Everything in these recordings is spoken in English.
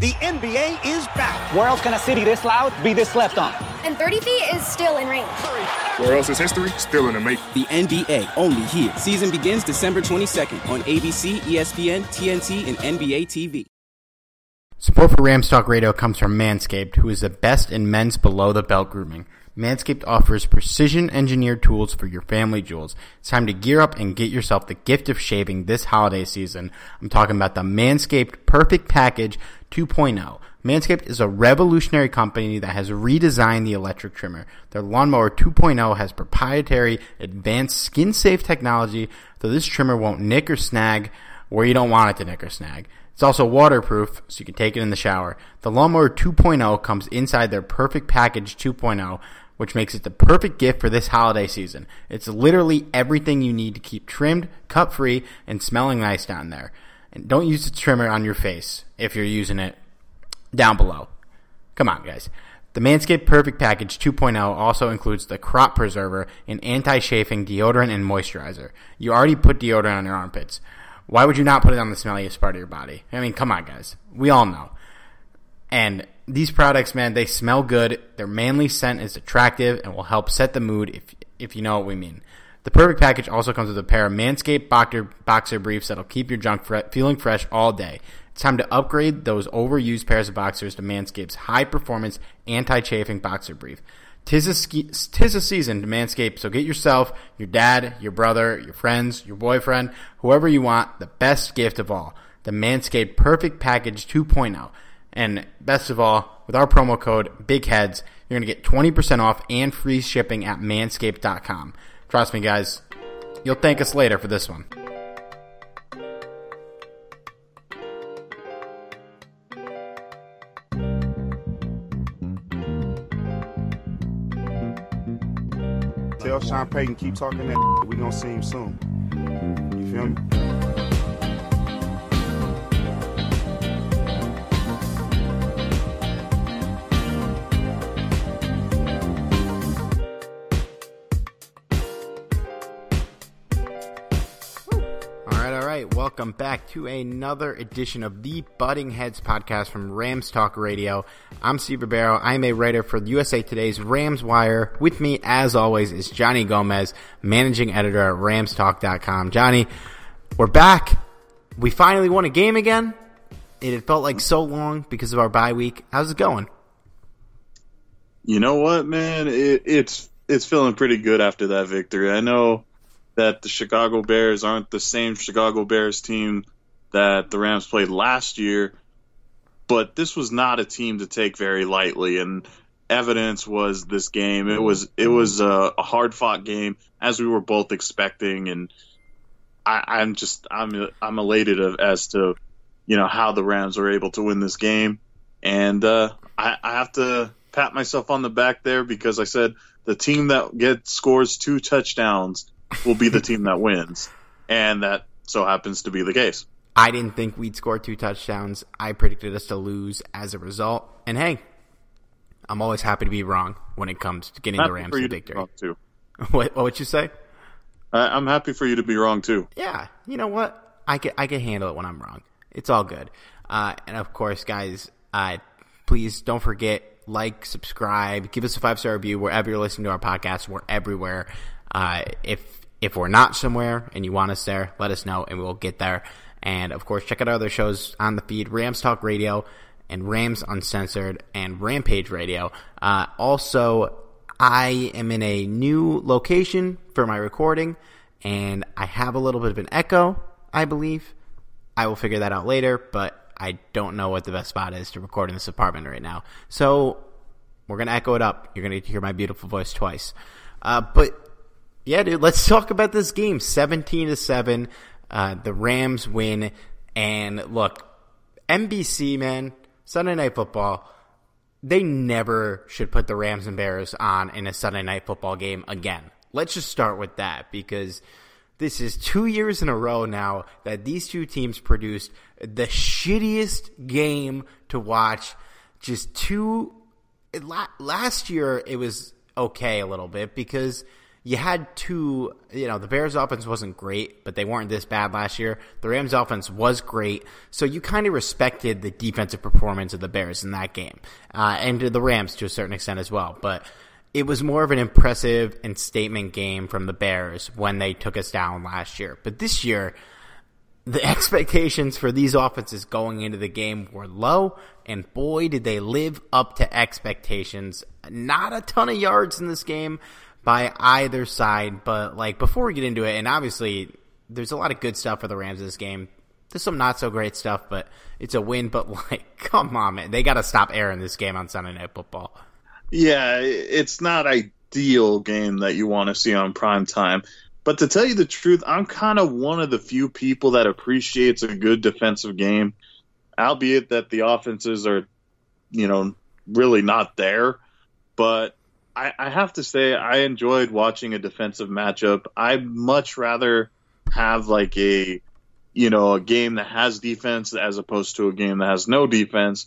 The NBA is back. Where else can a city this loud be this slept on? And 30 feet is still in range. Where else is history still in the making? The NBA, only here. Season begins December 22nd on ABC, ESPN, TNT, and NBA TV. Support for Rams Talk Radio comes from Manscaped, who is the best in men's below-the-belt grooming. Manscaped offers precision-engineered tools for your family jewels. It's time to gear up and get yourself the gift of shaving this holiday season. I'm talking about the Manscaped Perfect Package 2.0. Manscaped is a revolutionary company that has redesigned the electric trimmer. Their Lawnmower 2.0 has proprietary, advanced, skin-safe technology, so this trimmer won't nick or snag where you don't want it to nick or snag. It's also waterproof, so you can take it in the shower. The Lawnmower 2.0 comes inside their Perfect Package 2.0, which makes it the perfect gift for this holiday season. It's literally everything you need to keep trimmed, cut-free, and smelling nice down there. And don't use the trimmer on your face if you're using it down below. Come on, guys. The Manscaped Perfect Package 2.0 also includes the Crop Preserver, an anti-chafing deodorant and moisturizer. You already put deodorant on your armpits. Why would you not put it on the smelliest part of your body? I mean, come on, guys. We all know. And these products, man, they smell good, their manly scent is attractive, and will help set the mood if you know what we mean. The Perfect Package also comes with a pair of Manscaped boxer briefs that'll keep your junk feeling fresh all day. It's time to upgrade those overused pairs of boxers to Manscaped's high-performance, anti-chafing boxer brief. Tis a season to Manscaped, so get yourself, your dad, your brother, your friends, your boyfriend, whoever you want, the best gift of all, the Manscaped Perfect Package 2.0. And best of all, with our promo code BIGHEADS, you're going to get 20% off and free shipping at manscaped.com. Trust me, guys, you'll thank us later for this one. Tell Sean Payton, keep talking that we going to see him soon. You feel me? Welcome back to another edition of the Butting Heads podcast from Rams Talk Radio. I'm Steve Ribeiro. I'm a writer for USA Today's Rams Wire. With me, as always, is Johnny Gomez, managing editor at ramstalk.com. Johnny, we're back. We finally won a game again. It had felt like so long because of our bye week. How's it going? You know what, man? It's feeling pretty good after that victory. I know that the Chicago Bears aren't the same Chicago Bears team that the Rams played last year, but this was not a team to take very lightly, and evidence was this game. It was a hard-fought game, as we were both expecting, and I'm elated as to, you know, how the Rams were able to win this game. And I have to pat myself on the back there, because I said the team that scores 2 touchdowns will be the team that wins. And that so happens to be the case. I didn't think we'd score 2 touchdowns. I predicted us to lose as a result. And hey, I'm always happy to be wrong when it comes to getting the Rams to victory. Too. What would you say? I'm happy for you to be wrong, too. Yeah. You know what? I can handle it when I'm wrong. It's all good. And, of course, guys, please don't forget, like, subscribe, give us a 5-star review wherever you're listening to our podcast. We're everywhere. If we're not somewhere and you want us there, let us know, and we'll get there. And, of course, check out our other shows on the feed, Rams Talk Radio and Rams Uncensored and Rampage Radio. Also, I am in a new location for my recording, and I have a little bit of an echo, I believe. I will figure that out later, but I don't know what the best spot is to record in this apartment right now. So we're going to echo it up. You're going to hear my beautiful voice twice. But, yeah, dude, let's talk about this game. 17-7, the Rams win. And, look, NBC, man, Sunday Night Football, they never should put the Rams and Bears on in a Sunday Night Football game again. Let's just start with that, because this is 2 years in a row now that these two teams produced the shittiest game to watch. Just two – last year it was okay a little bit, because you had two – you know, the Bears' offense wasn't great, but they weren't this bad last year. The Rams' offense was great, so you kind of respected the defensive performance of the Bears in that game, and the Rams to a certain extent as well. But – it was more of an impressive and statement game from the Bears when they took us down last year. But this year, the expectations for these offenses going into the game were low, and boy, did they live up to expectations. Not a ton of yards in this game by either side, but like before we get into it, and obviously there's a lot of good stuff for the Rams in this game. There's some not-so-great stuff, but it's a win. But like, come on, man. They got to stop airing this game on Sunday Night Football. Yeah, it's not ideal game that you want to see on prime time. But to tell you the truth, I'm kind of one of the few people that appreciates a good defensive game, albeit that the offenses are, you know, really not there. But I have to say I enjoyed watching a defensive matchup. I'd much rather have like a, you know, a game that has defense as opposed to a game that has no defense.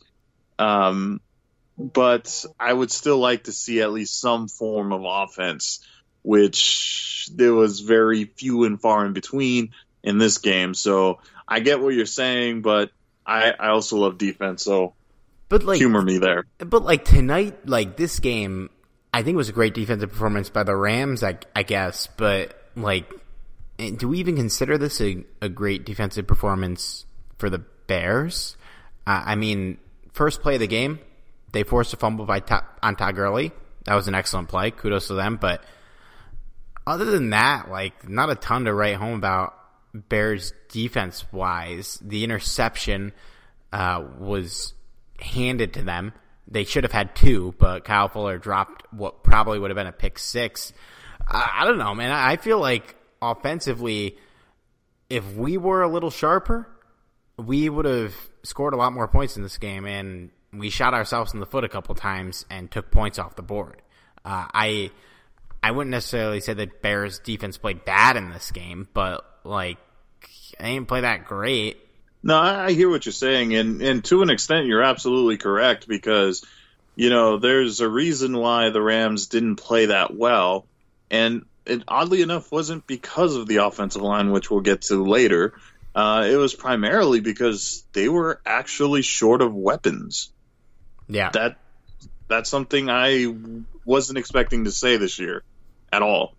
But I would still like to see at least some form of offense, which there was very few and far in between in this game. So I get what you're saying, but I also love defense, so but like, humor me there. But like tonight, like this game, I think it was a great defensive performance by the Rams, I guess. But like, do we even consider this a great defensive performance for the Bears? I mean, first play of the game, they forced a fumble on Todd Gurley. That was an excellent play. Kudos to them. But other than that, like, not a ton to write home about Bears defense-wise. The interception was handed to them. They should have had 2, but Kyle Fuller dropped what probably would have been a pick 6. I don't know, man. I feel like offensively, if we were a little sharper, we would have scored a lot more points in this game, and we shot ourselves in the foot a couple times and took points off the board. I wouldn't necessarily say that Bears defense played bad in this game, but like they didn't play that great. No, I hear what you're saying, and to an extent you're absolutely correct, because you know there's a reason why the Rams didn't play that well, and it oddly enough wasn't because of the offensive line, which we'll get to later. It was primarily because they were actually short of weapons. Yeah, that's something I wasn't expecting to say this year at all.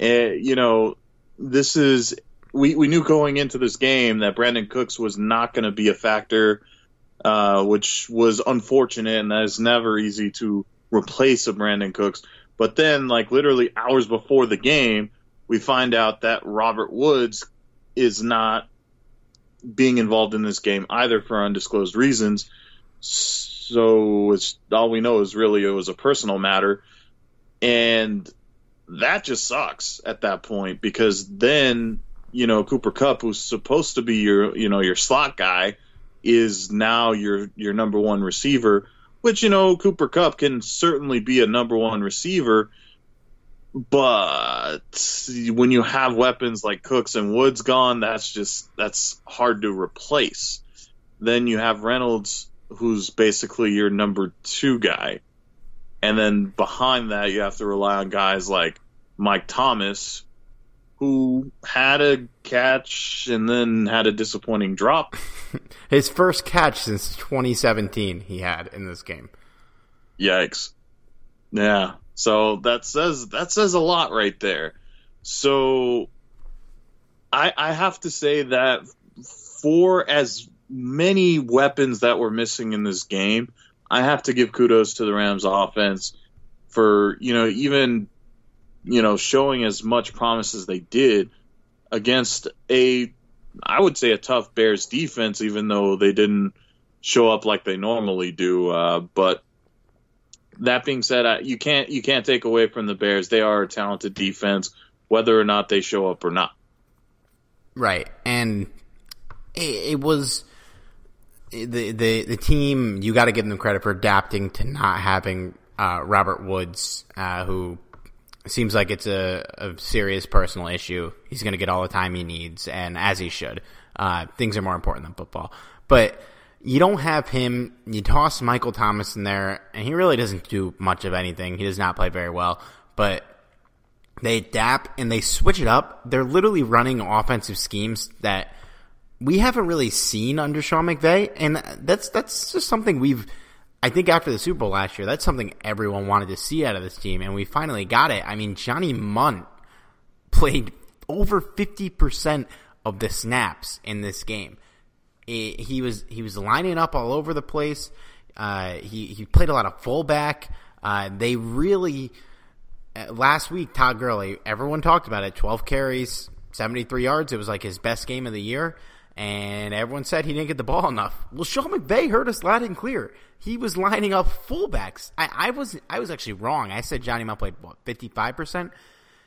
You know, this is we knew going into this game that Brandon Cooks was not going to be a factor, which was unfortunate, and that is never easy to replace a Brandon Cooks. But then, like literally hours before the game, we find out that Robert Woods is not being involved in this game either for undisclosed reasons. So it's all we know is really it was a personal matter, and that just sucks at that point, because then you know, Cooper Kupp, who's supposed to be your, you know, your slot guy, is now your number one receiver, which, you know, Cooper Kupp can certainly be a number one receiver. But when you have weapons like Cooks and Woods gone, that's hard to replace. Then you have Reynolds, who's basically your number two guy. And then behind that, you have to rely on guys like Mike Thomas, who had a catch and then had a disappointing drop. His first catch since 2017 he had in this game. Yikes. Yeah. So that says a lot right there. So I have to say that for as many weapons that were missing in this game, I have to give kudos to the Rams offense for, you know, even, you know, showing as much promise as they did against I would say a tough Bears defense, even though they didn't show up like they normally do. But that being said, you can't take away from the Bears. They are a talented defense, whether or not they show up or not. Right, and it was the team. You got to give them credit for adapting to not having Robert Woods, who seems like it's a serious personal issue. He's going to get all the time he needs, and as he should. Things are more important than football, but. You don't have him. You toss Michael Thomas in there, and he really doesn't do much of anything. He does not play very well. But they adapt, and they switch it up. They're literally running offensive schemes that we haven't really seen under Sean McVay. And that's just something I think after the Super Bowl last year, that's something everyone wanted to see out of this team, and we finally got it. I mean, Johnny Munt played over 50% of the snaps in this game. He was lining up all over the place. He played a lot of fullback. They really last week, Todd Gurley, everyone talked about it. 12 carries, 73 yards. It was like his best game of the year, and everyone said he didn't get the ball enough. Well, Sean McVay heard us loud and clear. He was lining up fullbacks. I was actually wrong. I said Johnny Munt played 55%.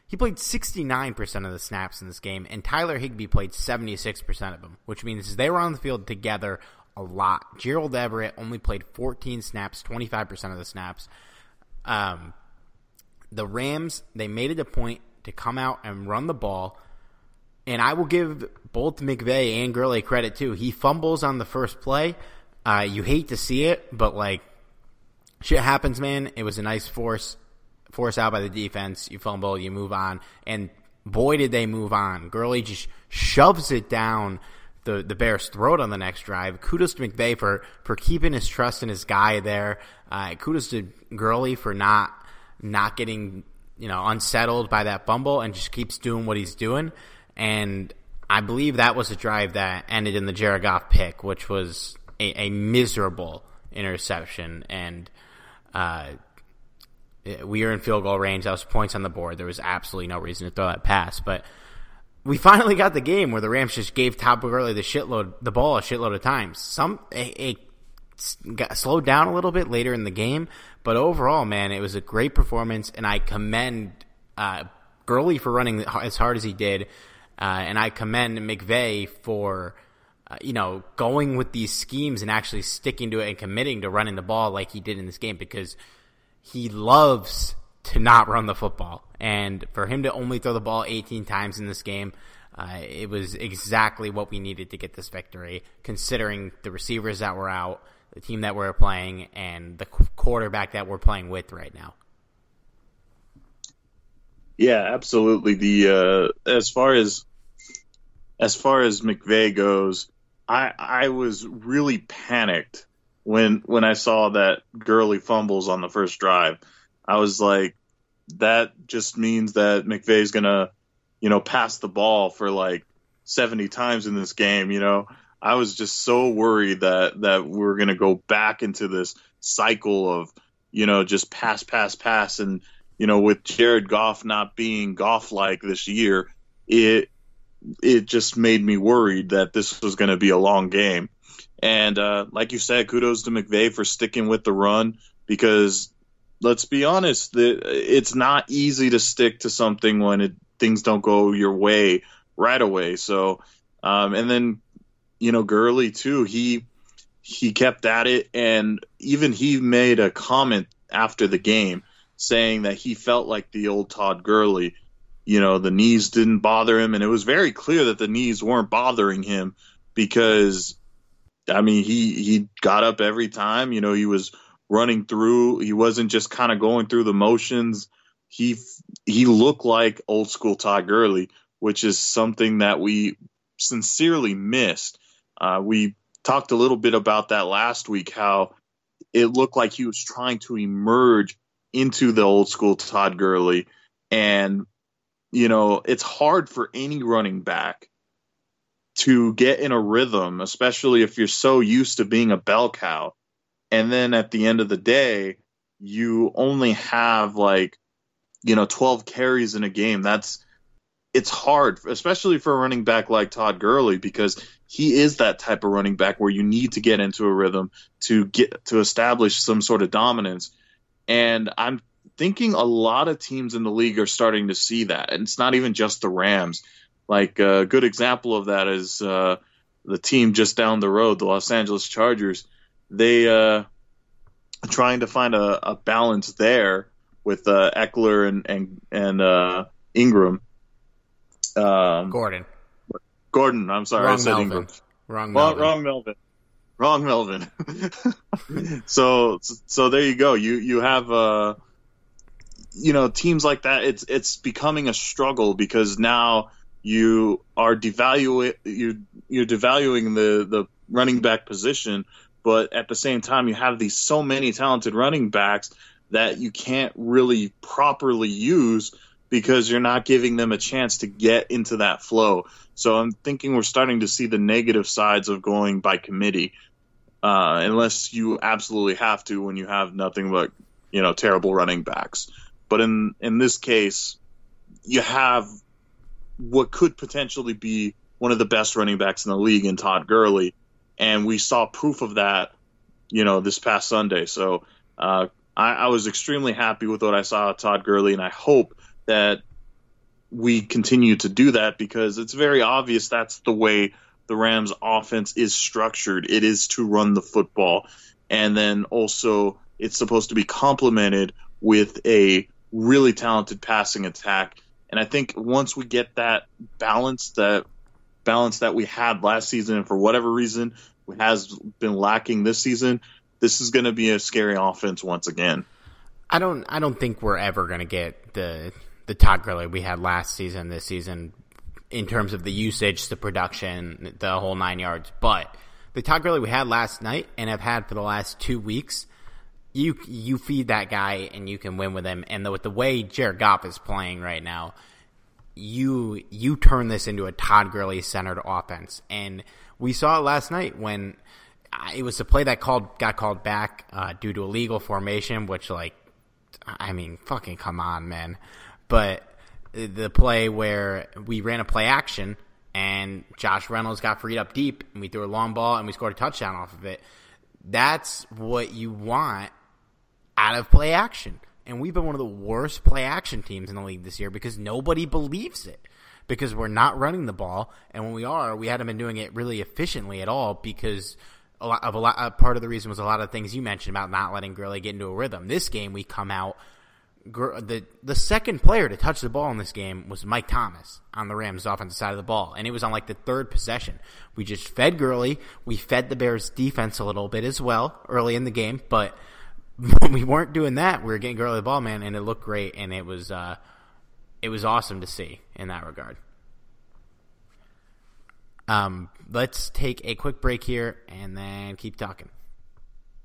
He played 69% of the snaps in this game, and Tyler Higbee played 76% of them, which means they were on the field together a lot. Gerald Everett only played 14 snaps, 25% of the snaps. The Rams, they made it a point to come out and run the ball, and I will give both McVay and Gurley credit, too. He fumbles on the first play. You hate to see it, but, like, shit happens, man. It was a nice force out by the defense. You fumble, you move on, and boy did they move on. Gurley just shoves it down the Bears' throat on the next drive. Kudos to McVay for keeping his trust in his guy there. Kudos to Gurley for not getting, you know, unsettled by that fumble and just keeps doing what he's doing. And I believe that was a drive that ended in the Jared Goff pick, which was a miserable interception, and we were in field goal range. That was points on the board. There was absolutely no reason to throw that pass. But we finally got the game where the Rams just gave Todd Gurley the ball a shitload of times. It slowed down a little bit later in the game. But overall, man, it was a great performance. And I commend Gurley for running as hard as he did. And I commend McVay for, you know, going with these schemes and actually sticking to it and committing to running the ball like he did in this game, because he loves to not run the football. And for him to only throw the ball 18 times in this game, it was exactly what we needed to get this victory, considering the receivers that were out, the team that we're playing, and the quarterback that we're playing with right now. Yeah, absolutely. As far as McVay goes, I was really panicked when I saw that Gurley fumbles on the first drive. I was like, that just means that McVay's going to, you know, pass the ball for like 70 times in this game, you know. I was just so worried that we're going to go back into this cycle of, you know, just pass. And, you know, with Jared Goff not being Goff-like this year, it just made me worried that this was going to be a long game. And like you said, kudos to McVay for sticking with the run, because let's be honest, it's not easy to stick to something when things don't go your way right away. So, and then, you know, Gurley too, he kept at it, and even he made a comment after the game saying that he felt like the old Todd Gurley. You know, the knees didn't bother him, and it was very clear that the knees weren't bothering him because, I mean, he got up every time. You know, he was running through. He wasn't just kind of going through the motions. He looked like old school Todd Gurley, which is something that we sincerely missed. We talked a little bit about that last week, how it looked like he was trying to emerge into the old school Todd Gurley. And, you know, it's hard for any running back to get in a rhythm, especially if you're so used to being a bell cow. And then at the end of the day, you only have, like, you know, 12 carries in a game. It's hard, especially for a running back like Todd Gurley, because he is that type of running back where you need to get into a rhythm to establish some sort of dominance. And I'm thinking a lot of teams in the league are starting to see that. And it's not even just the Rams. Like a good example of that is the team just down the road, the Los Angeles Chargers. They are trying to find a balance there with Eckler and Ingram. Gordon. I'm sorry. Wrong, I said Melvin. Ingram. Wrong Melvin. So there you go. You have, you know, teams like that. It's becoming a struggle because now you are you're devaluing the running back position, but at the same time you have these so many talented running backs that you can't really properly use because you're not giving them a chance to get into that flow. So I'm thinking we're starting to see the negative sides of going by committee, unless you absolutely have to when you have nothing but, you know, terrible running backs. But in this case, you have what could potentially be one of the best running backs in the league in Todd Gurley, and we saw proof of that, you know, this past Sunday. So I was extremely happy with what I saw at Todd Gurley, and I hope that we continue to do that because it's very obvious that's the way the Rams offense is structured. It is to run the football, and then also it's supposed to be complemented with a really talented passing attack. And I think once we get that balance that we had last season, and for whatever reason has been lacking this season, this is going to be a scary offense once again. I don't think we're ever going to get the Todd Gurley we had last season, this season, in terms of the usage, the production, the whole 9 yards. But the Todd Gurley we had last night and have had for the last 2 weeks, you feed that guy and you can win with him. And with the way Jared Goff is playing right now, you turn this into a Todd Gurley-centered offense. And we saw it last night when it was a play that got called back due to illegal formation, which, like, I mean, fucking come on, man. But the play where we ran a play action and Josh Reynolds got freed up deep and we threw a long ball and we scored a touchdown off of it, that's what you want out of play action. And we've been one of the worst play action teams in the league this year because nobody believes it, because we're not running the ball. And when we are, we haven't been doing it really efficiently at all because part of the reason was a lot of things you mentioned about not letting Gurley get into a rhythm. This game we come out – the second player to touch the ball in this game was Mike Thomas on the Rams' offensive side of the ball, and it was on like the third possession. We just fed Gurley. We fed the Bears' defense a little bit as well early in the game, but when we weren't doing that, we were getting Gurley the ball, man, and it looked great, and it was awesome to see in that regard. Let's take a quick break here and then keep talking.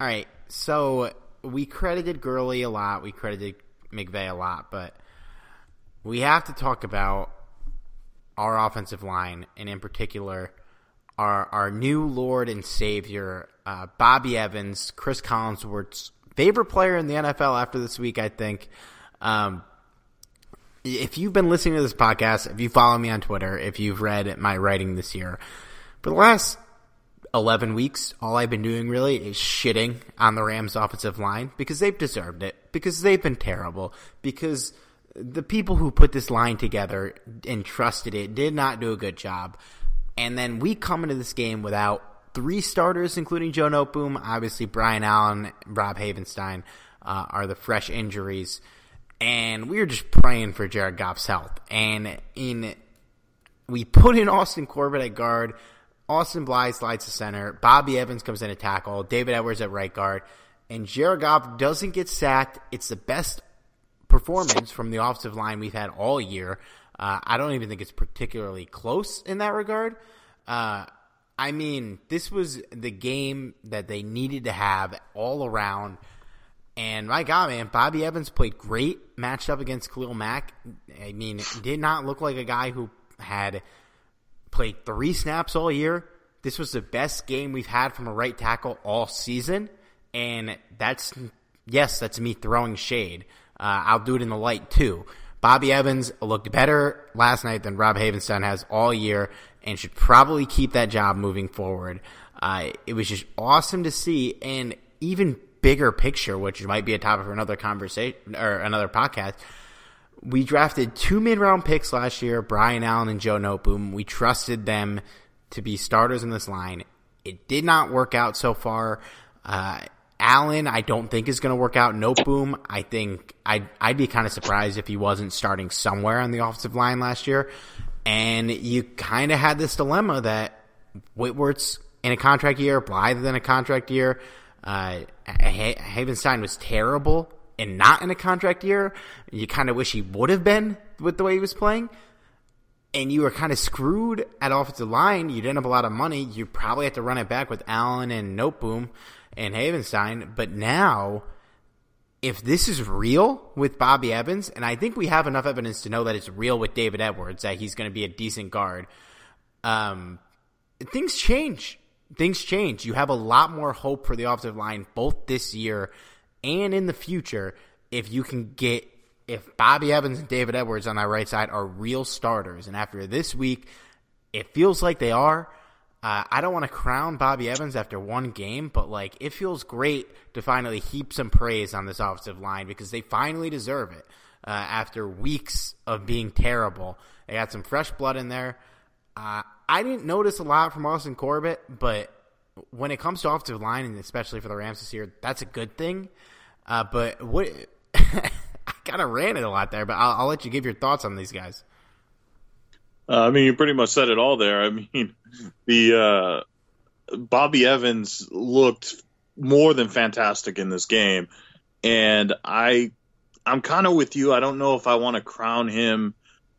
All right, so we credited Gurley a lot. We credited McVay a lot. But we have to talk about our offensive line, and in particular, our new Lord and Savior, Bobby Evans, Chris Collinsworth's favorite player in the NFL after this week, I think. If you've been listening to this podcast, if you follow me on Twitter, if you've read my writing this year, for the last 11 weeks, all I've been doing really is shitting on the Rams offensive line because they've deserved it, because they've been terrible, because the people who put this line together and trusted it did not do a good job. And then we come into this game without three starters, including Joe Noteboom. Obviously, Brian Allen, Rob Havenstein are the fresh injuries. And we were just praying for Jared Goff's health. And we put in Austin Corbett at guard. Austin Bly slides to center. Bobby Evans comes in at tackle. David Edwards at right guard. And Jared Goff doesn't get sacked. It's the best performance from the offensive line we've had all year. I don't even think it's particularly close in that regard. I mean, this was the game that they needed to have all around. And my God, man, Bobby Evans played great, matched up against Khalil Mack. I mean, did not look like a guy who had played three snaps all year. This was the best game we've had from a right tackle all season. And that's, yes, that's me throwing shade. I'll do it in the light too. Bobby Evans looked better last night than Rob Havenstein has all year and should probably keep that job moving forward. It was just awesome to see. And even bigger picture, which might be a topic for another conversation or another podcast. We drafted two mid-round picks last year, Brian Allen and Joe Noteboom. We trusted them to be starters in this line. It did not work out so far. Allen, I don't think is going to work out. Noteboom, I think I'd be kind of surprised if he wasn't starting somewhere on the offensive line last year. And you kind of had this dilemma that Whitworth's in a contract year, Blythe's in a contract year. Havenstein was terrible and not in a contract year. You kind of wish he would have been with the way he was playing. And you were kind of screwed at offensive line. You didn't have a lot of money. You probably had to run it back with Allen and Noteboom and Havenstein. But now, if this is real with Bobby Evans, and I think we have enough evidence to know that it's real with David Edwards, that he's going to be a decent guard, things change. Things change. You have a lot more hope for the offensive line both this year and in the future if you can get – if Bobby Evans and David Edwards on that right side are real starters. And after this week, it feels like they are. I don't want to crown Bobby Evans after one game, but, like, it feels great to finally heap some praise on this offensive line because they finally deserve it after weeks of being terrible. They got some fresh blood in there. I didn't notice a lot from Austin Corbett, but when it comes to offensive line, and especially for the Rams this year, that's a good thing. But what I kind of ran it a lot there, but I'll let you give your thoughts on these guys. I mean, you pretty much said it all there. I mean, the Bobby Evans looked more than fantastic in this game, and I'm kind of with you. I don't know if I want to crown him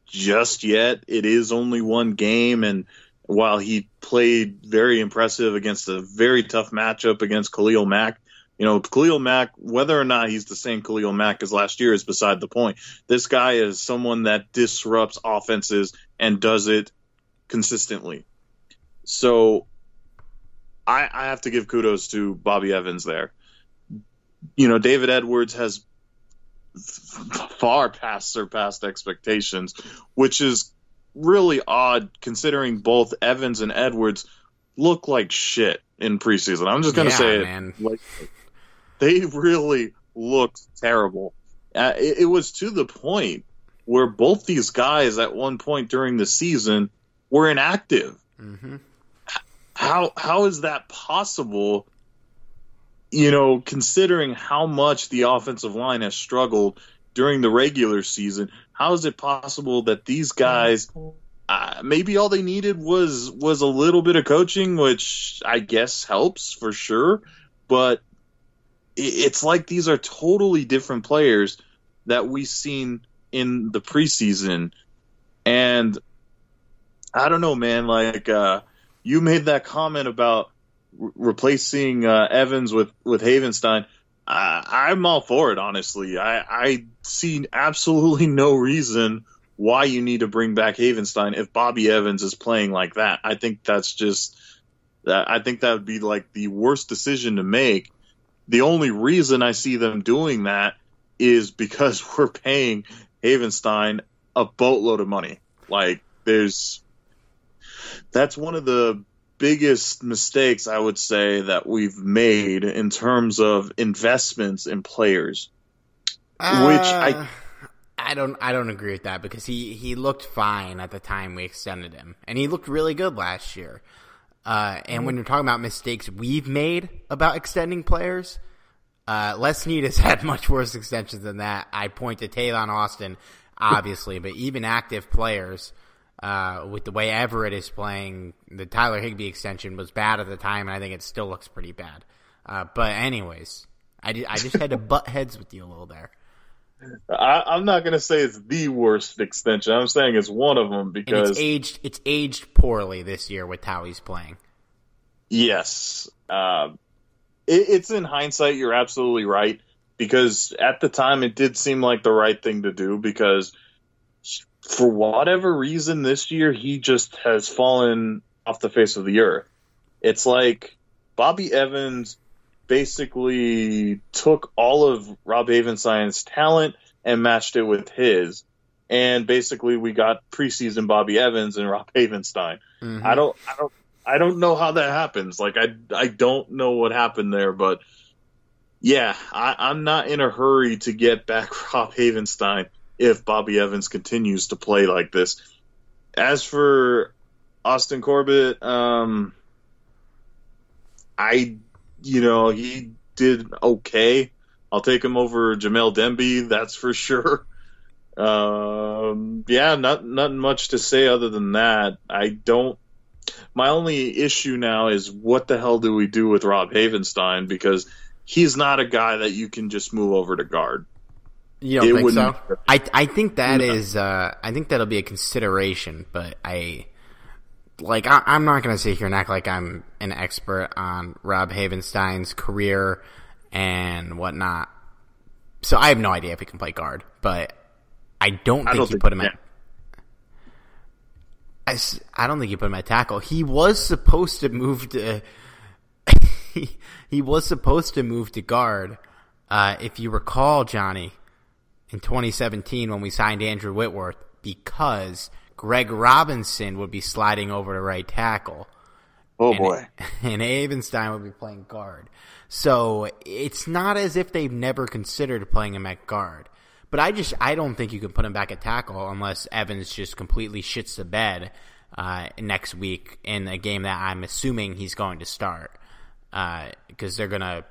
just yet. It is only one game, and while he played very impressive against a very tough matchup against Khalil Mack, you know, Khalil Mack, whether or not he's the same Khalil Mack as last year is beside the point. This guy is someone that disrupts offenses and does it consistently. So I have to give kudos to Bobby Evans there. You know, David Edwards has far past surpassed expectations, which is really odd considering both Evans and Edwards look like shit in preseason. I'm just going to say it. Like, they really looked terrible. It was to the point where both these guys at one point during the season were inactive. Mm-hmm. How is that possible? You know, considering how much the offensive line has struggled during the regular season, how is it possible that these guys, maybe all they needed was a little bit of coaching, which I guess helps for sure, but it's like these are totally different players that we've seen in the preseason. And I don't know, man, like you made that comment about replacing Evans with Havenstein. I'm all for it, honestly. I see absolutely no reason why you need to bring back Havenstein if Bobby Evans is playing like that. I think that's just – I think that would be like the worst decision to make. The only reason I see them doing that is because we're paying Havenstein a boatload of money. Like, there's – that's one of the biggest mistakes I would say that we've made in terms of investments in players, which I don't agree with that, because he looked fine at the time we extended him, and he looked really good last year. And when you're talking about mistakes we've made about extending players, Les Snead has had much worse extensions than that. I point to Tavon Austin, obviously, but even active players, with the way Everett is playing, the Tyler Higbee extension was bad at the time, and I think it still looks pretty bad. But anyways, I just had to butt heads with you a little there. I'm not going to say it's the worst extension. I'm saying it's one of them because it's aged poorly this year with how he's playing. Yes. It's in hindsight. You're absolutely right, because at the time it did seem like the right thing to do, because for whatever reason this year he just has fallen off the face of the earth. It's like Bobby Evans basically took all of Rob Havenstein's talent and matched it with his, and basically we got preseason Bobby Evans and Rob Havenstein. Mm-hmm. I don't know how that happens. Like I don't know what happened there, but yeah, I'm not in a hurry to get back Rob Havenstein if Bobby Evans continues to play like this. As for Austin Corbett, he did okay. I'll take him over Jamel Demby, that's for sure. Not much to say other than that. My only issue now is what the hell do we do with Rob Havenstein, because he's not a guy that you can just move over to guard. You don't think so? I think that is I think that'll be a consideration, but I'm not going to sit here and act like I'm an expert on Rob Havenstein's career and whatnot. So I have no idea if he can play guard, but I don't think you put him at tackle. He was supposed to move to he was supposed to move to guard. If you recall, Johnny, in 2017 when we signed Andrew Whitworth, because Greg Robinson would be sliding over to right tackle. Oh, boy. And Havenstein would be playing guard. So it's not as if they've never considered playing him at guard. But I don't think you can put him back at tackle unless Evans just completely shits the bed next week in a game that I'm assuming he's going to start, because there's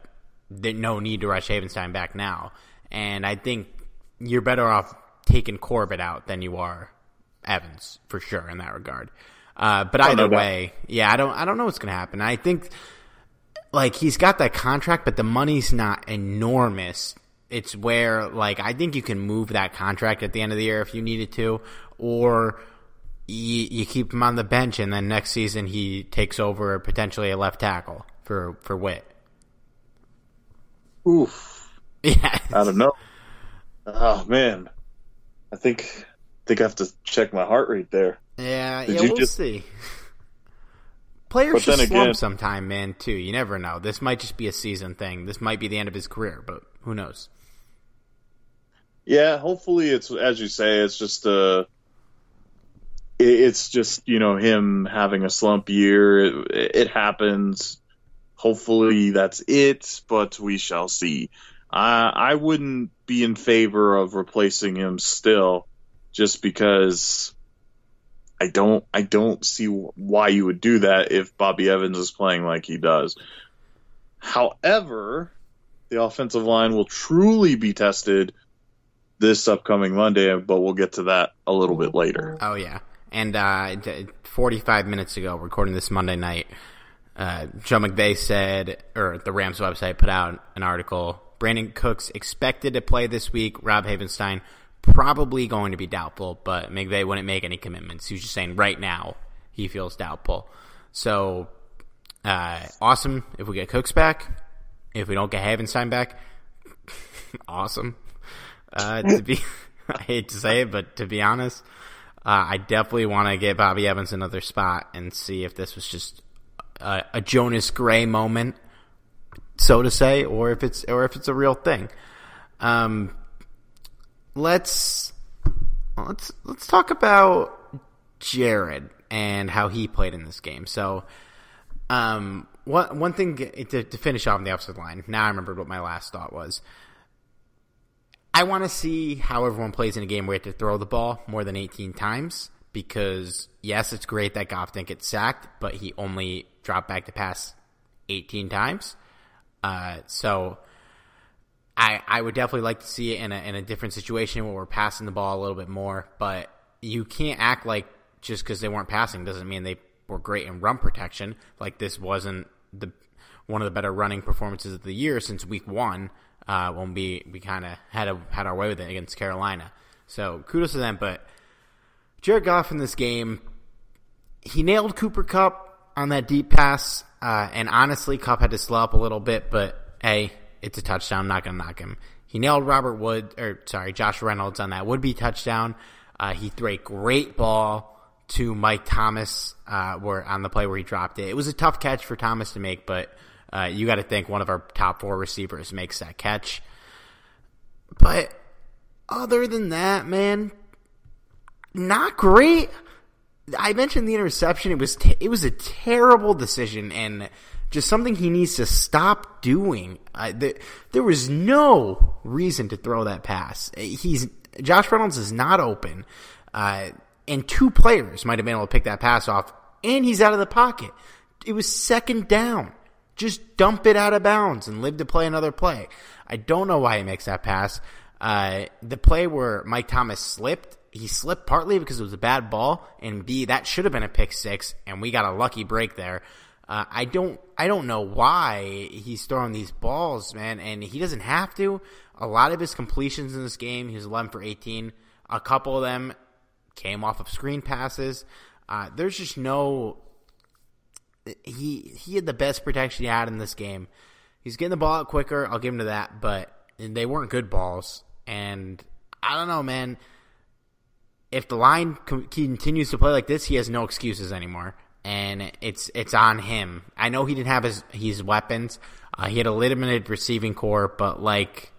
no need to rush Havenstein back now. And I think you're better off taking Corbett out than you are Evans, for sure, in that regard. But either way, yeah, I don't know what's going to happen. I think, like, he's got that contract, but the money's not enormous. It's where, like, I think you can move that contract at the end of the year if you needed to, or you keep him on the bench, and then next season he takes over potentially a left tackle for Witt. Oof. Yeah. I don't know. Oh, man. I think I have to check my heart rate there. Yeah, we'll see. Players just slump sometime, man, too. You never know. This might just be a season thing. This might be the end of his career, but who knows? Yeah, hopefully it's, as you say, it's just him having a slump year. It happens. Hopefully that's it, but we shall see. I wouldn't be in favor of replacing him still, just because I don't see why you would do that if Bobby Evans is playing like he does. However, the offensive line will truly be tested this upcoming Monday, but we'll get to that a little bit later. Oh, yeah. And 45 minutes ago, recording this Monday night, Joe McVay said, or the Rams website put out an article, Brandon Cooks expected to play this week, Rob Havenstein probably going to be doubtful, but McVay wouldn't make any commitments. He was just saying right now he feels doubtful. So, awesome if we get Cooks back. If we don't get Havenstein back, awesome. I hate to say it, but to be honest, I definitely want to get Bobby Evans another spot and see if this was just a Jonas Gray moment, so to say, or if it's a real thing. Let's talk about Jared and how he played in this game. So, one thing to finish off on the offensive line. Now I remembered what my last thought was. I want to see how everyone plays in a game where you have to throw the ball more than 18 times because, yes, it's great that Goff didn't get sacked, but he only dropped back to pass 18 times. So I would definitely like to see it in a different situation where we're passing the ball a little bit more, but you can't act like just because they weren't passing doesn't mean they were great in run protection. Like, this wasn't one of the better running performances of the year since week one. When we kind of had our way with it against Carolina. So kudos to them. But Jared Goff in this game, he nailed Cooper Cup on that deep pass. And honestly, Cup had to slow up a little bit, but hey, it's a touchdown. I'm not going to knock him. He nailed Josh Reynolds on that would-be touchdown. He threw a great ball to Mike Thomas on the play where he dropped it. It was a tough catch for Thomas to make, but you got to think one of our top four receivers makes that catch. But other than that, man, not great. I mentioned the interception. It was a terrible decision and just something he needs to stop doing. There was no reason to throw that pass. Josh Reynolds is not open. And two players might have been able to pick that pass off. And he's out of the pocket. It was second down. Just dump it out of bounds and live to play another play. I don't know why he makes that pass. The play where Mike Thomas slipped, he slipped partly because it was a bad ball, and B, that should have been a pick six, and we got a lucky break there. I don't know why he's throwing these balls, man, and he doesn't have to. A lot of his completions in this game, he was 11 for 18. A couple of them came off of screen passes. There's just no... He had the best protection he had in this game. He's getting the ball out quicker. I'll give him to that, but they weren't good balls. And I don't know, man. If the line continues to play like this, he has no excuses anymore, and it's on him. I know he didn't have his weapons. He had a limited receiving core, but like,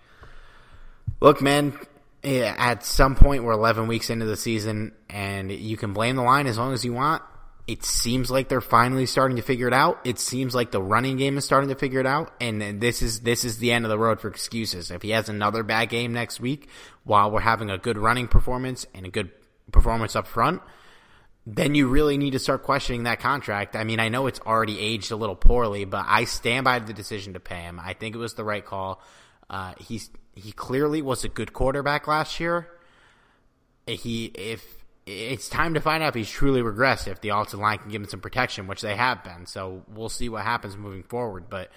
look, man. At some point, we're 11 weeks into the season, and you can blame the line as long as you want. It seems like they're finally starting to figure it out. It seems like the running game is starting to figure it out. And this is the end of the road for excuses. If he has another bad game next week while we're having a good running performance and a good performance up front, then you really need to start questioning that contract. I mean, I know it's already aged a little poorly, but I stand by the decision to pay him. I think it was the right call. He clearly was a good quarterback last year. It's time to find out if he's truly regressed, if the offensive line can give him some protection, which they have been. So we'll see what happens moving forward. But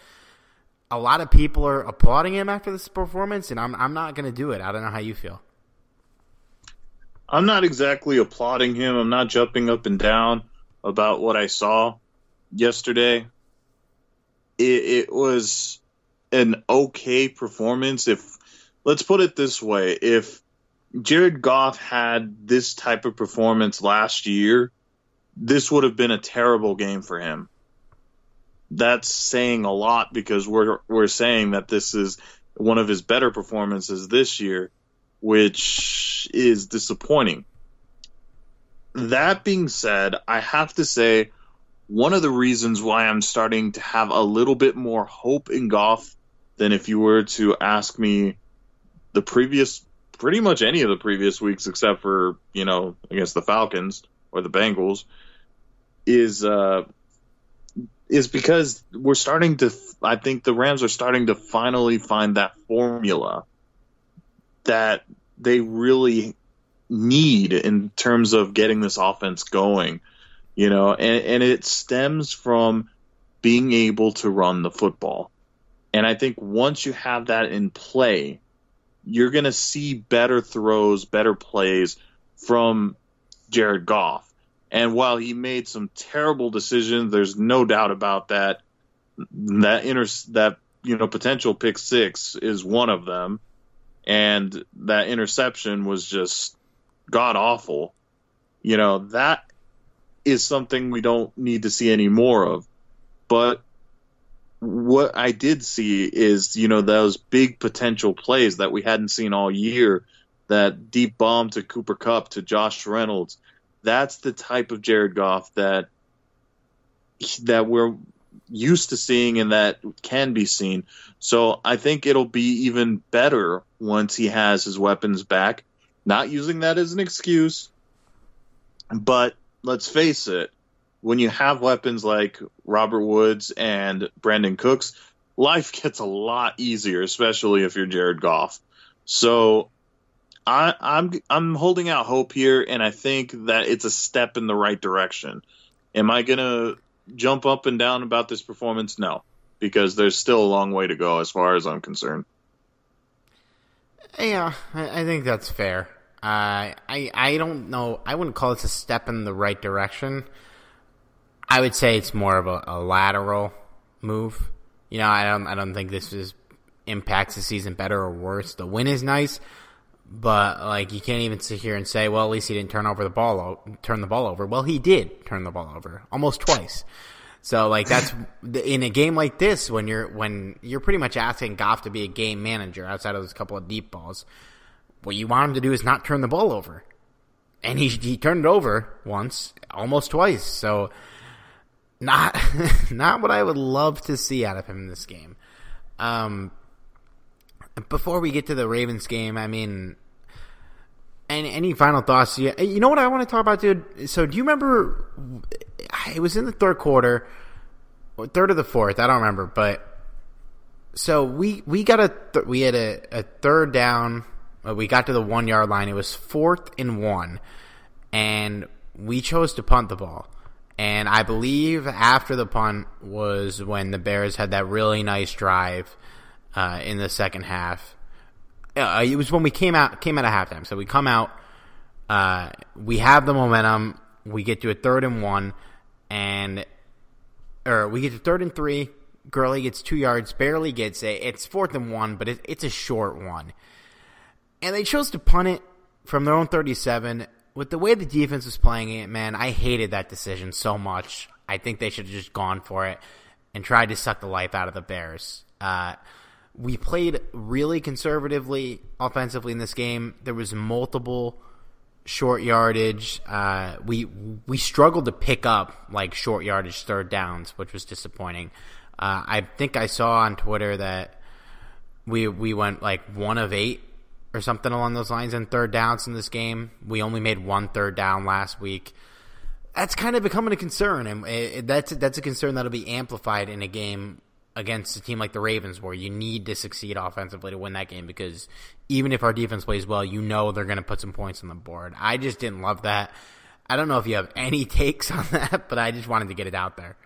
a lot of people are applauding him after this performance, and I'm not going to do it. I don't know how you feel. I'm not exactly applauding him. I'm not jumping up and down about what I saw yesterday. It was an okay performance. Let's put it this way. If Jared Goff had this type of performance last year, this would have been a terrible game for him. That's saying a lot because we're saying that this is one of his better performances this year, which is disappointing. That being said, I have to say one of the reasons why I'm starting to have a little bit more hope in Goff than if you were to ask me pretty much any of the previous weeks except for, against the Falcons or the Bengals is because we're starting to – I think the Rams are starting to finally find that formula that they really need in terms of getting this offense going, and it stems from being able to run the football. And I think once you have that in play – you're going to see better throws, better plays from Jared Goff. And while he made some terrible decisions, there's no doubt about that. That potential pick six is one of them. And that interception was just god awful. You know, that is something we don't need to see any more of. But what I did see is, you know, those big potential plays that we hadn't seen all year, that deep bomb to Cooper Kupp, to Josh Reynolds. That's the type of Jared Goff that we're used to seeing and that can be seen. So I think it'll be even better once he has his weapons back. Not using that as an excuse, but let's face it, when you have weapons like Robert Woods and Brandon Cooks, life gets a lot easier, especially if you're Jared Goff. So I'm holding out hope here, and I think that it's a step in the right direction. Am I going to jump up and down about this performance? No, because there's still a long way to go as far as I'm concerned. Yeah, I think that's fair. I don't know. I wouldn't call this a step in the right direction. I would say it's more of a lateral move. You know, I don't think this impacts the season better or worse. The win is nice, but like you can't even sit here and say, well, at least he didn't turn the ball over. Well, he did turn the ball over almost twice. So like that's in a game like this when you're pretty much asking Goff to be a game manager outside of those couple of deep balls. What you want him to do is not turn the ball over. And he turned it over once, almost twice. So not what I would love to see out of him in this game. Before we get to the Ravens game, I mean, any final thoughts? You know what I want to talk about, dude? So do you remember, it was in the third quarter, or third or the fourth, I don't remember. But so we had a third down. We got to the 1 yard line. It was 4th and 1, and we chose to punt the ball. And I believe after the punt was when the Bears had that really nice drive in the second half. It was when we came out of halftime. So we come out, we have the momentum. We get to a 3rd and 1, or we get to 3rd and 3. Gurley gets 2 yards, barely gets it. It's 4th and 1, but it's a short one. And they chose to punt it from their own 37. With the way the defense was playing it, man, I hated that decision so much. I think they should have just gone for it and tried to suck the life out of the Bears. We played really conservatively offensively in this game. There was multiple short yardage. We struggled to pick up like short yardage third downs, which was disappointing. I think I saw on Twitter that we went like 1 of 8. Or something along those lines in third downs in this game. We only made 1 third down last week. That's kind of becoming a concern, and that's a concern that'll be amplified in a game against a team like the Ravens, where you need to succeed offensively to win that game. Because even if our defense plays well, you know they're going to put some points on the board. I just didn't love that. I don't know if you have any takes on that, but I just wanted to get it out there.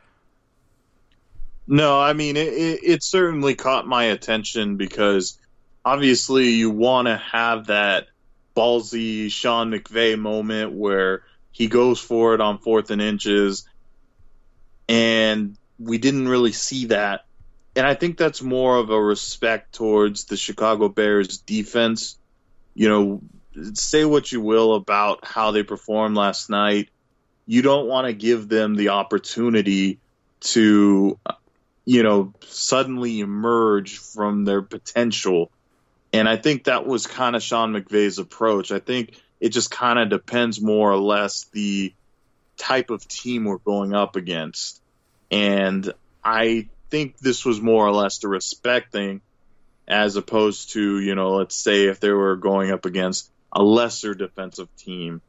No, I mean it certainly caught my attention because. Obviously, you want to have that ballsy Sean McVay moment where he goes for it on 4th and inches, and we didn't really see that. And I think that's more of a respect towards the Chicago Bears defense. You know, say what you will about how they performed last night. You don't want to give them the opportunity to, you know, suddenly emerge from their potential. And I think that was kind of Sean McVay's approach. I think it just kind of depends more or less the type of team we're going up against. And I think this was more or less the respect thing as opposed to, you know, let's say if they were going up against a lesser defensive team.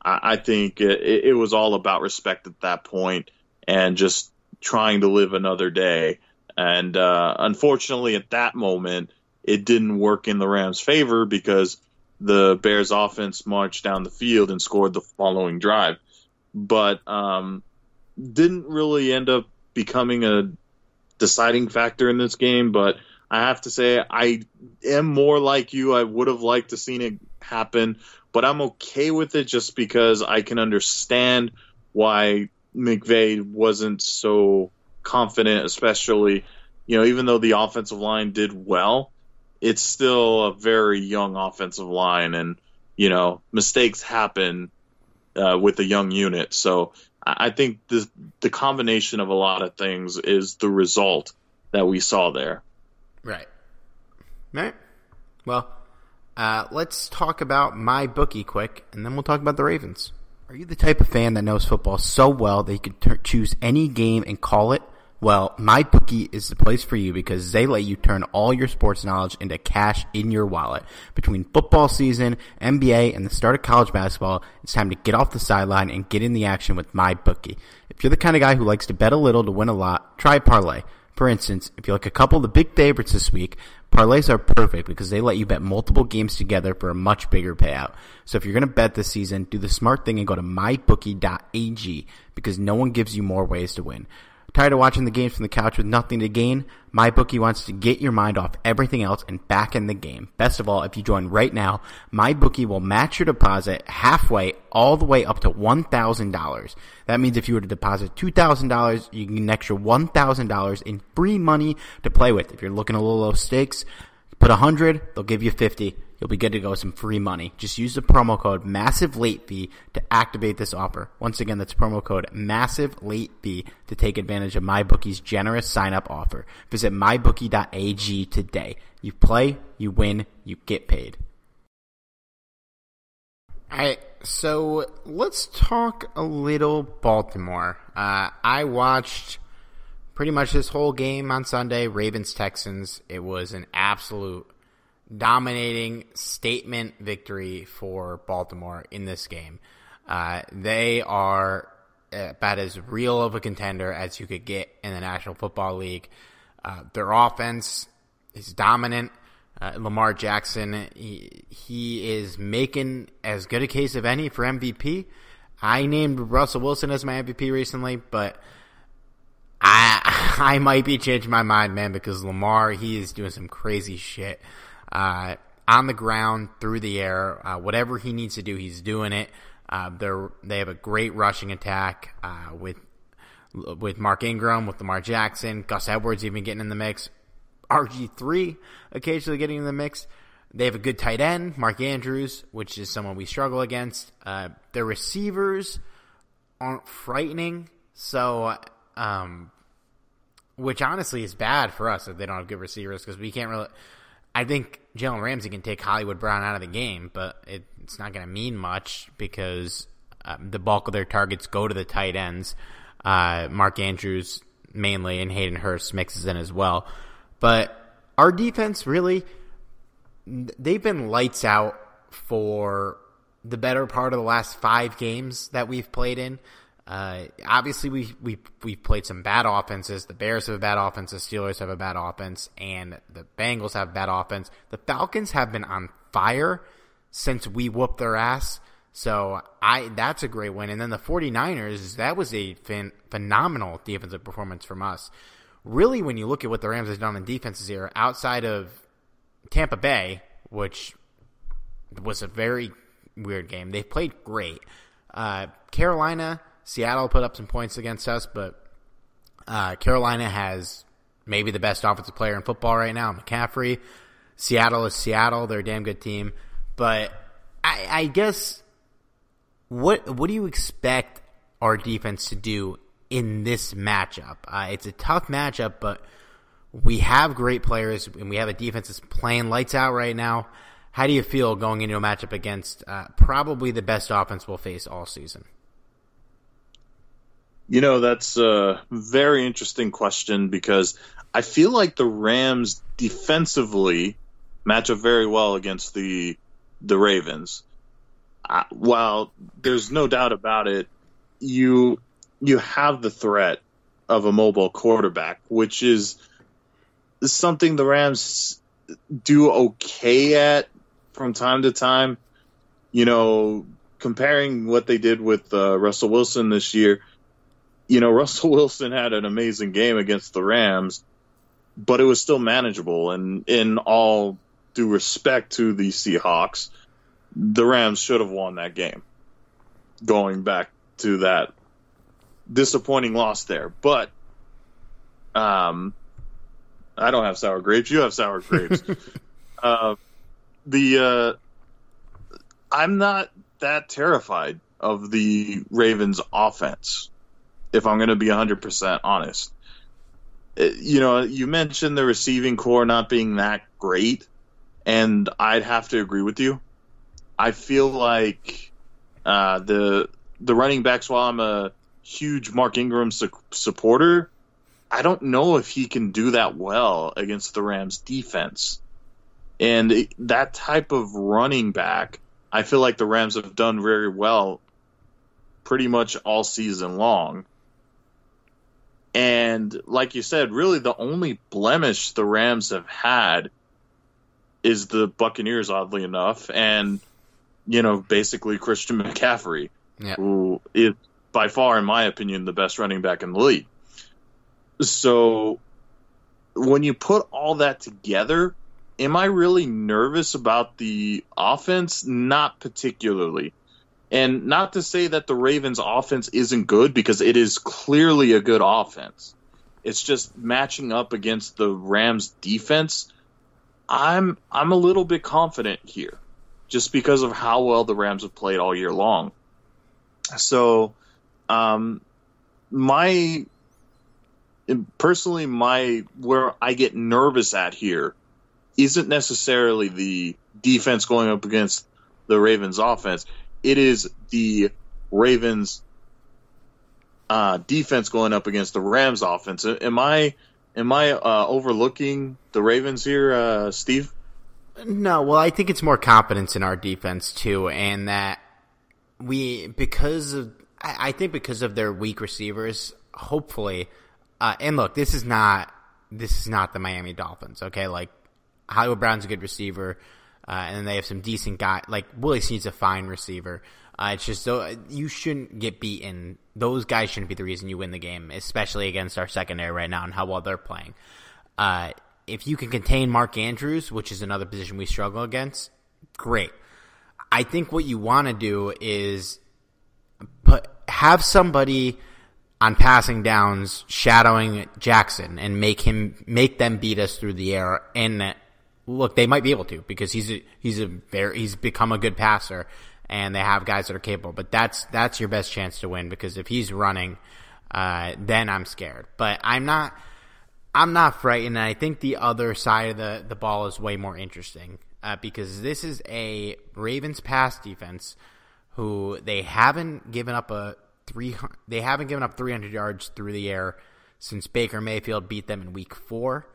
I think it was all about respect at that point and just trying to live another day. And unfortunately at that moment, it didn't work in the Rams' favor because the Bears' offense marched down the field and scored the following drive, but didn't really end up becoming a deciding factor in this game. But I have to say, I am more like you. I would have liked to seen it happen, but I'm okay with it just because I can understand why McVay wasn't so confident, especially, you know, even though the offensive line did well, it's still a very young offensive line, and, you know, mistakes happen with a young unit. So I think the combination of a lot of things is the result that we saw there. Right. All right. Well, let's talk about MyBookie quick, and then we'll talk about the Ravens. Are you the type of fan that knows football so well that you can choose any game and call it? Well, MyBookie is the place for you because they let you turn all your sports knowledge into cash in your wallet. Between football season, NBA, and the start of college basketball, it's time to get off the sideline and get in the action with MyBookie. If you're the kind of guy who likes to bet a little to win a lot, try parlay. For instance, if you like a couple of the big favorites this week, parlays are perfect because they let you bet multiple games together for a much bigger payout. So if you're going to bet this season, do the smart thing and go to mybookie.ag because no one gives you more ways to win. Tired of watching the games from the couch with nothing to gain? MyBookie wants to get your mind off everything else and back in the game. Best of all, if you join right now, MyBookie will match your deposit halfway all the way up to $1,000. That means if you were to deposit $2,000, you can get an extra $1,000 in free money to play with. If you're looking a little low stakes, put 100, they'll give you 50. You'll be good to go with some free money. Just use the promo code MASSIVELATEFEE to activate this offer. Once again, that's promo code MASSIVELATEFEE to take advantage of MyBookie's generous sign-up offer. Visit mybookie.ag today. You play, you win, you get paid. All right, so let's talk a little Baltimore. I watched pretty much this whole game on Sunday, Ravens-Texans. It was an absolute dominating statement victory for Baltimore in this game. They are about as real of a contender as you could get in the National Football League. Their offense is dominant. Lamar Jackson, he is making as good a case of any for MVP. I named Russell Wilson as my MVP recently, but I might be changing my mind, man, because Lamar, he is doing some crazy shit. On the ground, through the air, whatever he needs to do, he's doing it. They have a great rushing attack with Mark Ingram, with Lamar Jackson, Gus Edwards even getting in the mix, RG3 occasionally getting in the mix. They have a good tight end, Mark Andrews, which is someone we struggle against. Their receivers aren't frightening, so which honestly is bad for us if they don't have good receivers because we can't really. I think Jalen Ramsey can take Hollywood Brown out of the game, but it's not going to mean much because the bulk of their targets go to the tight ends. Mark Andrews mainly, and Hayden Hurst mixes in as well. But our defense really, they've been lights out for the better part of the last five games that we've played in. Obviously, we've played some bad offenses. The Bears have a bad offense. The Steelers have a bad offense. And the Bengals have a bad offense. The Falcons have been on fire since we whooped their ass. So that's a great win. And then the 49ers, that was a phenomenal defensive performance from us. Really, when you look at what the Rams have done in defenses here, outside of Tampa Bay, which was a very weird game, they played great. Carolina, Seattle put up some points against us, but Carolina has maybe the best offensive player in football right now, McCaffrey. Seattle is Seattle. They're a damn good team. But I guess what do you expect our defense to do in this matchup? It's a tough matchup, but we have great players, and we have a defense that's playing lights out right now. How do you feel going into a matchup against probably the best offense we'll face all season? You know, that's a very interesting question because I feel like the Rams defensively match up very well against the Ravens. While there's no doubt about it, you have the threat of a mobile quarterback, which is something the Rams do okay at from time to time. You know, comparing what they did with Russell Wilson this year, you know, Russell Wilson had an amazing game against the Rams, but it was still manageable. And in all due respect to the Seahawks, the Rams should have won that game. Going back to that disappointing loss there. But I don't have sour grapes. You have sour grapes. I'm not that terrified of the Ravens offense, if I'm going to be 100% honest. You know, you mentioned the receiving core not being that great, and I'd have to agree with you. I feel like the running backs, while I'm a huge Mark Ingram supporter, I don't know if he can do that well against the Rams defense. And that type of running back, I feel like the Rams have done very well pretty much all season long. And like you said, really the only blemish the Rams have had is the Buccaneers, oddly enough, and, you know, basically Christian McCaffrey, who is by far, in my opinion, the best running back in the league. So when you put all that together, am I really nervous about the offense? Not particularly. And not to say that the Ravens' offense isn't good, because it is clearly a good offense. It's just matching up against the Rams' defense. I'm a little bit confident here, just because of how well the Rams have played all year long. So, personally, where I get nervous at here isn't necessarily the defense going up against the Ravens' offense. It is the Ravens' defense going up against the Rams' offense. Am I overlooking the Ravens here, Steve? No, well, I think it's more confidence in our defense too, and that because of their weak receivers, hopefully. And look, this is not the Miami Dolphins, okay? Like, Hollywood Brown's a good receiver. And then they have some decent guy, like Willie Snead's a fine receiver. It's just so you shouldn't get beaten. Those guys shouldn't be the reason you win the game, especially against our secondary right now and how well they're playing. If you can contain Mark Andrews, which is another position we struggle against, great. I think what you want to do is have somebody on passing downs shadowing Jackson and make them beat us through the air. And look, they might be able to, because he's become a good passer, and they have guys that are capable. But that's your best chance to win, because if he's running, then I'm scared. But I'm not frightened. And I think the other side of the ball is way more interesting, because this is a Ravens pass defense who they haven't given up 300 yards through the air since Baker Mayfield beat them in Week 4.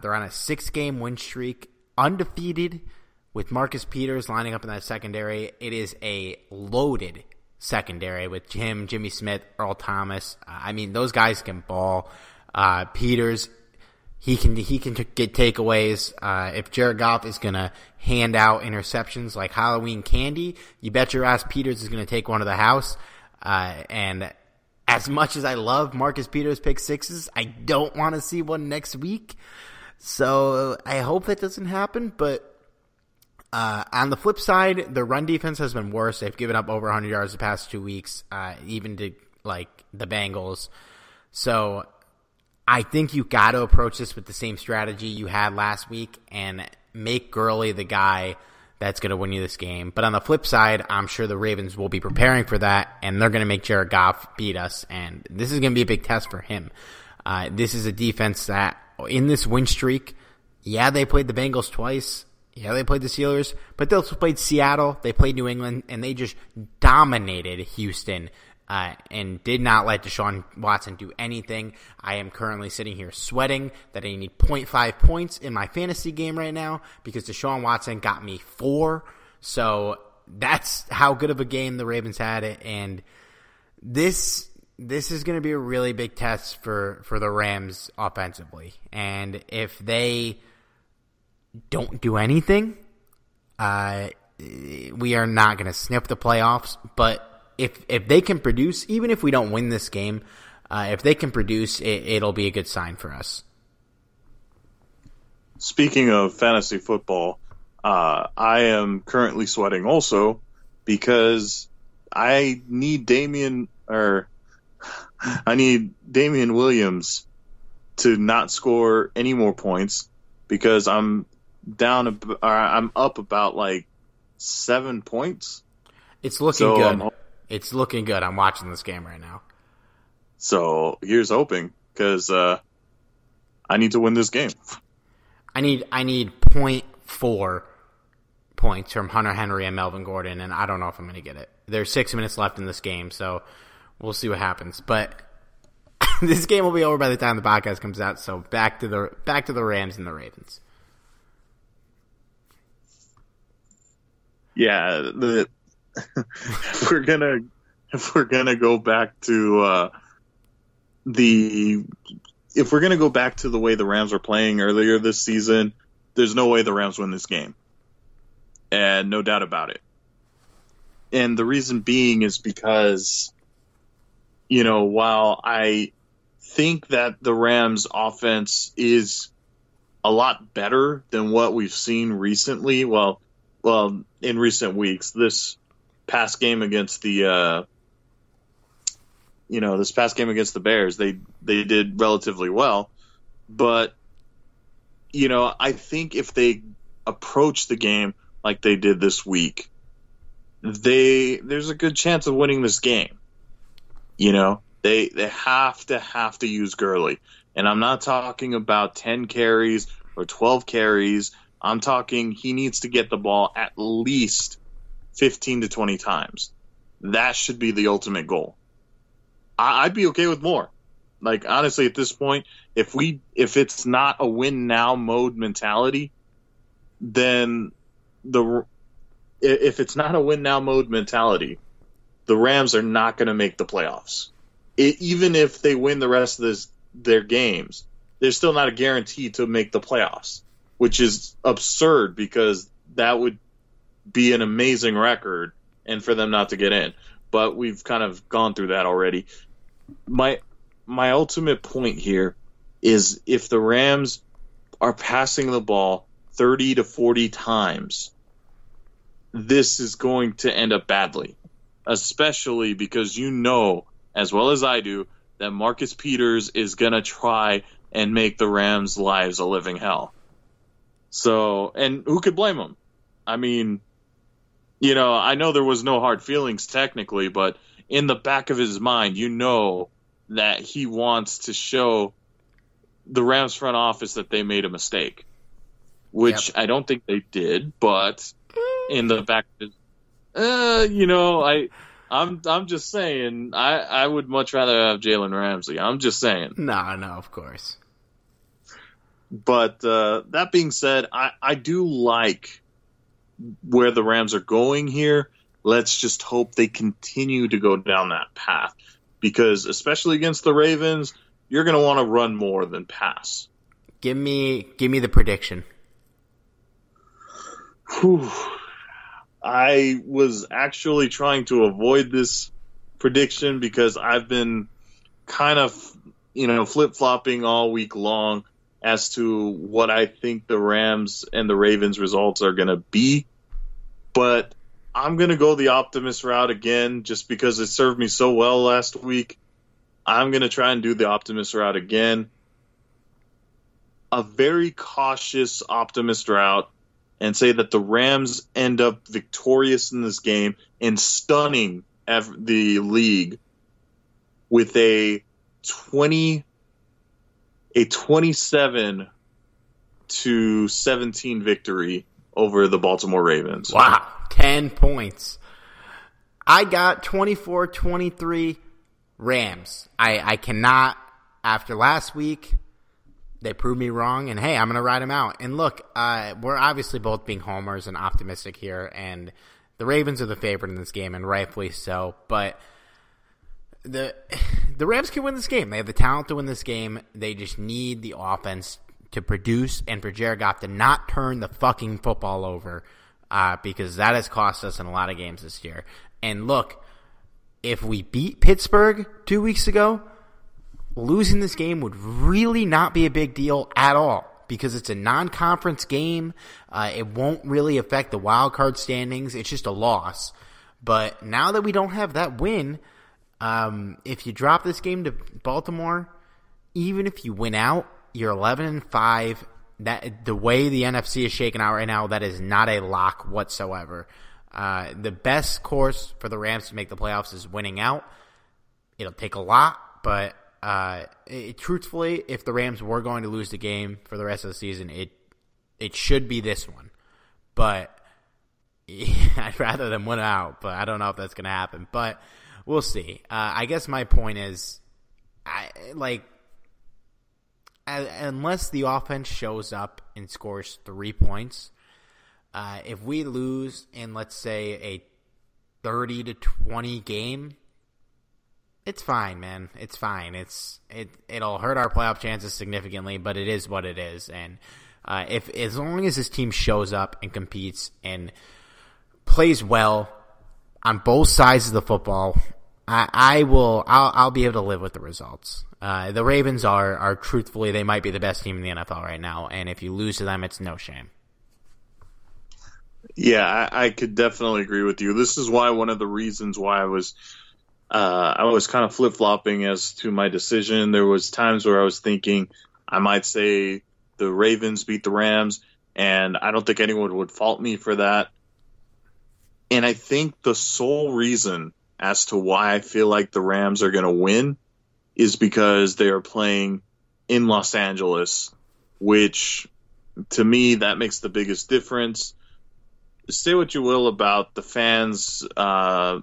They're on a 6-game win streak, undefeated, with Marcus Peters lining up in that secondary. It is a loaded secondary with him, Jimmy Smith, Earl Thomas. I mean, those guys can ball. Peters, he can get takeaways. If Jared Goff is going to hand out interceptions like Halloween candy, you bet your ass Peters is going to take one to the house. And as much as I love Marcus Peters' pick sixes, I don't want to see one next week. So I hope that doesn't happen. But on the flip side, the run defense has been worse. They've given up over 100 yards the past 2 weeks, even to like the Bengals. So I think you got to approach this with the same strategy you had last week and make Gurley the guy that's going to win you this game. But on the flip side, I'm sure the Ravens will be preparing for that, and they're going to make Jared Goff beat us, and this is going to be a big test for him. This is a defense that, in this win streak, yeah, they played the Bengals twice, yeah, they played the Steelers, but they also played Seattle, they played New England, and they just dominated Houston and did not let Deshaun Watson do anything. I am currently sitting here sweating that I need 0.5 points in my fantasy game right now because Deshaun Watson got me 4. So that's how good of a game the Ravens had it. And this is going to be a really big test for the Rams offensively. And if they don't do anything, we are not going to sniff the playoffs, but if they can produce, even if we don't win this game, if they can produce, it'll be a good sign for us. Speaking of fantasy football, I am currently sweating also because I need Damian Williams to not score any more points because I'm up about like 7 points. It's looking good. It's looking good. I'm watching this game right now. So here's hoping, because I need to win this game. I need 0.4 points from Hunter Henry and Melvin Gordon, and I don't know if I'm going to get it. There's 6 minutes left in this game, so we'll see what happens. But this game will be over by the time the podcast comes out. So back to the Rams and the Ravens. Yeah, if we're gonna go back to the way the Rams were playing earlier this season, there's no way the Rams win this game, and no doubt about it. And the reason being is because, you know, while I think that the Rams offense is a lot better than what we've seen recently, well, in recent weeks, this past game against the Bears, they did relatively well. But, you know, I think if they approach the game like they did this week, there's a good chance of winning this game. You know, they have to use Gurley. And I'm not talking about 10 carries or 12 carries. I'm talking he needs to get the ball at least 15 to 20 times. That should be the ultimate goal. I'd be okay with more. Like, honestly, at this point, if it's not a win now mode mentality, then the Rams are not going to make the playoffs. Even if they win the rest of their games, they're still not a guarantee to make the playoffs, which is absurd because that would be an amazing record and for them not to get in. But we've kind of gone through that already. My ultimate point here is if the Rams are passing the ball 30 to 40 times, this is going to end up badly, especially because you know as well as I do that Marcus Peters is going to try and make the Rams' lives a living hell. So, and who could blame him? I mean, you know, I know there was no hard feelings technically, but in the back of his mind, you know that he wants to show the Rams front office that they made a mistake, which I don't think they did, but in the back of his, you know, I'm just saying, I would much rather have Jalen Ramsey. I'm just saying. No, of course. But that being said, I do like where the Rams are going here. Let's just hope they continue to go down that path, because especially against the Ravens, you're going to want to run more than pass. Give me the prediction. Whew. I was actually trying to avoid this prediction because I've been kind of, you know, flip-flopping all week long as to what I think the Rams and the Ravens results are going to be. But I'm going to go the optimist route again just because it served me so well last week. I'm going to try and do the optimist route again. A very cautious optimist route, and say that the Rams end up victorious in this game and stunning the league with a 27 to 17 victory over the Baltimore Ravens. Wow, 10 points. I got 24-23 Rams. I cannot, after last week, they proved me wrong, and hey, I'm going to ride them out. And look, we're obviously both being homers and optimistic here, and the Ravens are the favorite in this game, and rightfully so. But the Rams can win this game. They have the talent to win this game. They just need the offense to produce and for Jared Goff to not turn the fucking football over, because that has cost us in a lot of games this year. And look, if we beat Pittsburgh 2 weeks ago, losing this game would really not be a big deal at all because it's a non-conference game. It won't really affect the wild card standings. It's just a loss. But now that we don't have that win, if you drop this game to Baltimore, even if you win out, you're 11-5. That the way the NFC is shaken out right now, that is not a lock whatsoever. The best course for the Rams to make the playoffs is winning out. It'll take a lot, but truthfully, if the Rams were going to lose the game for the rest of the season, it should be this one. But I'd rather them win out, but I don't know if that's going to happen. But we'll see. I guess my point is, unless the offense shows up and scores 3 points, if we lose in, let's say, a 30-20 game, it's fine, man. It's fine. It'll hurt our playoff chances significantly, but it is what it is. And as long as this team shows up and competes and plays well on both sides of the football, I'll be able to live with the results. The Ravens are truthfully, they might be the best team in the NFL right now, and if you lose to them, it's no shame. Yeah, I could definitely agree with you. This is why one of the reasons why I was kind of flip-flopping as to my decision. There was times where I was thinking I might say the Ravens beat the Rams, and I don't think anyone would fault me for that. And I think the sole reason as to why I feel like the Rams are going to win is because they are playing in Los Angeles, which to me, that makes the biggest difference. Say what you will about the fans, but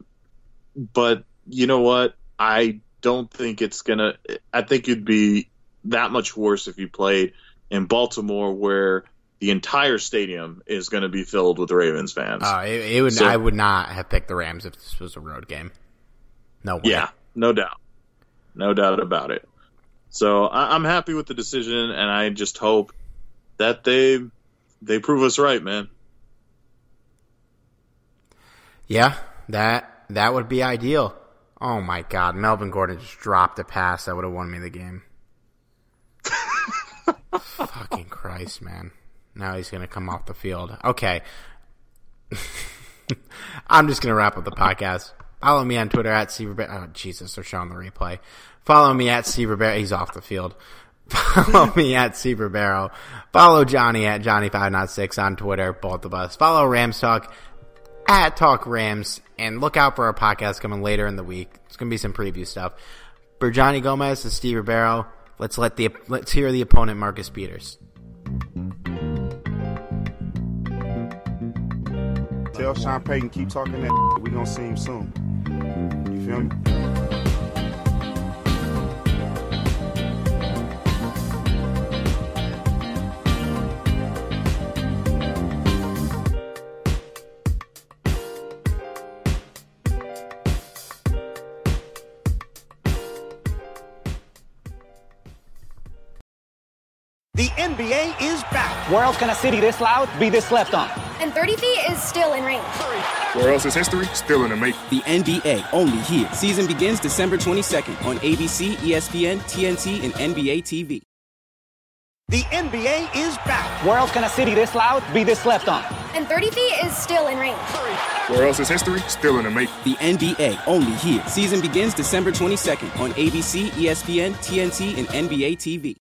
you know what? I don't think it's going to – I think it'd be that much worse if you played in Baltimore where the entire stadium is going to be filled with Ravens fans. I would not have picked the Rams if this was a road game. No way. Yeah, no doubt. No doubt about it. So I'm happy with the decision, and I just hope that they prove us right, man. Yeah, that would be ideal. Oh, my God. Melvin Gordon just dropped a pass. That would have won me the game. Fucking Christ, man. Now he's going to come off the field. Okay. I'm just going to wrap up the podcast. Follow me on Twitter at Steve Robert. Oh, Jesus, they're showing the replay. Follow me at Steve Robert. He's off the field. Follow me at C. Ribeiro. Follow Johnny at Johnny506 on Twitter, both of us. Follow Rams Talk at Talk Rams, and look out for our podcast coming later in the week. It's going to be some preview stuff. For Johnny Gomez and Steve Ribeiro, let's hear the opponent, Marcus Peters. Tell Sean Payton, keep talking that we're going to see him soon. You feel me? NBA is back. Where else can a city this loud be this slept on? And 30 feet is still in range. Where else is history still in the making? The NBA, only here. Season begins December 22nd on ABC, ESPN, TNT, and NBA TV. The NBA is back. Where else can a city this loud be this slept on? And 30 feet is still in range. Where else is history still in the making? The NBA, only here. Season begins December 22nd on ABC, ESPN, TNT, and NBA TV.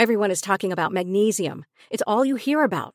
Everyone is talking about magnesium. It's all you hear about.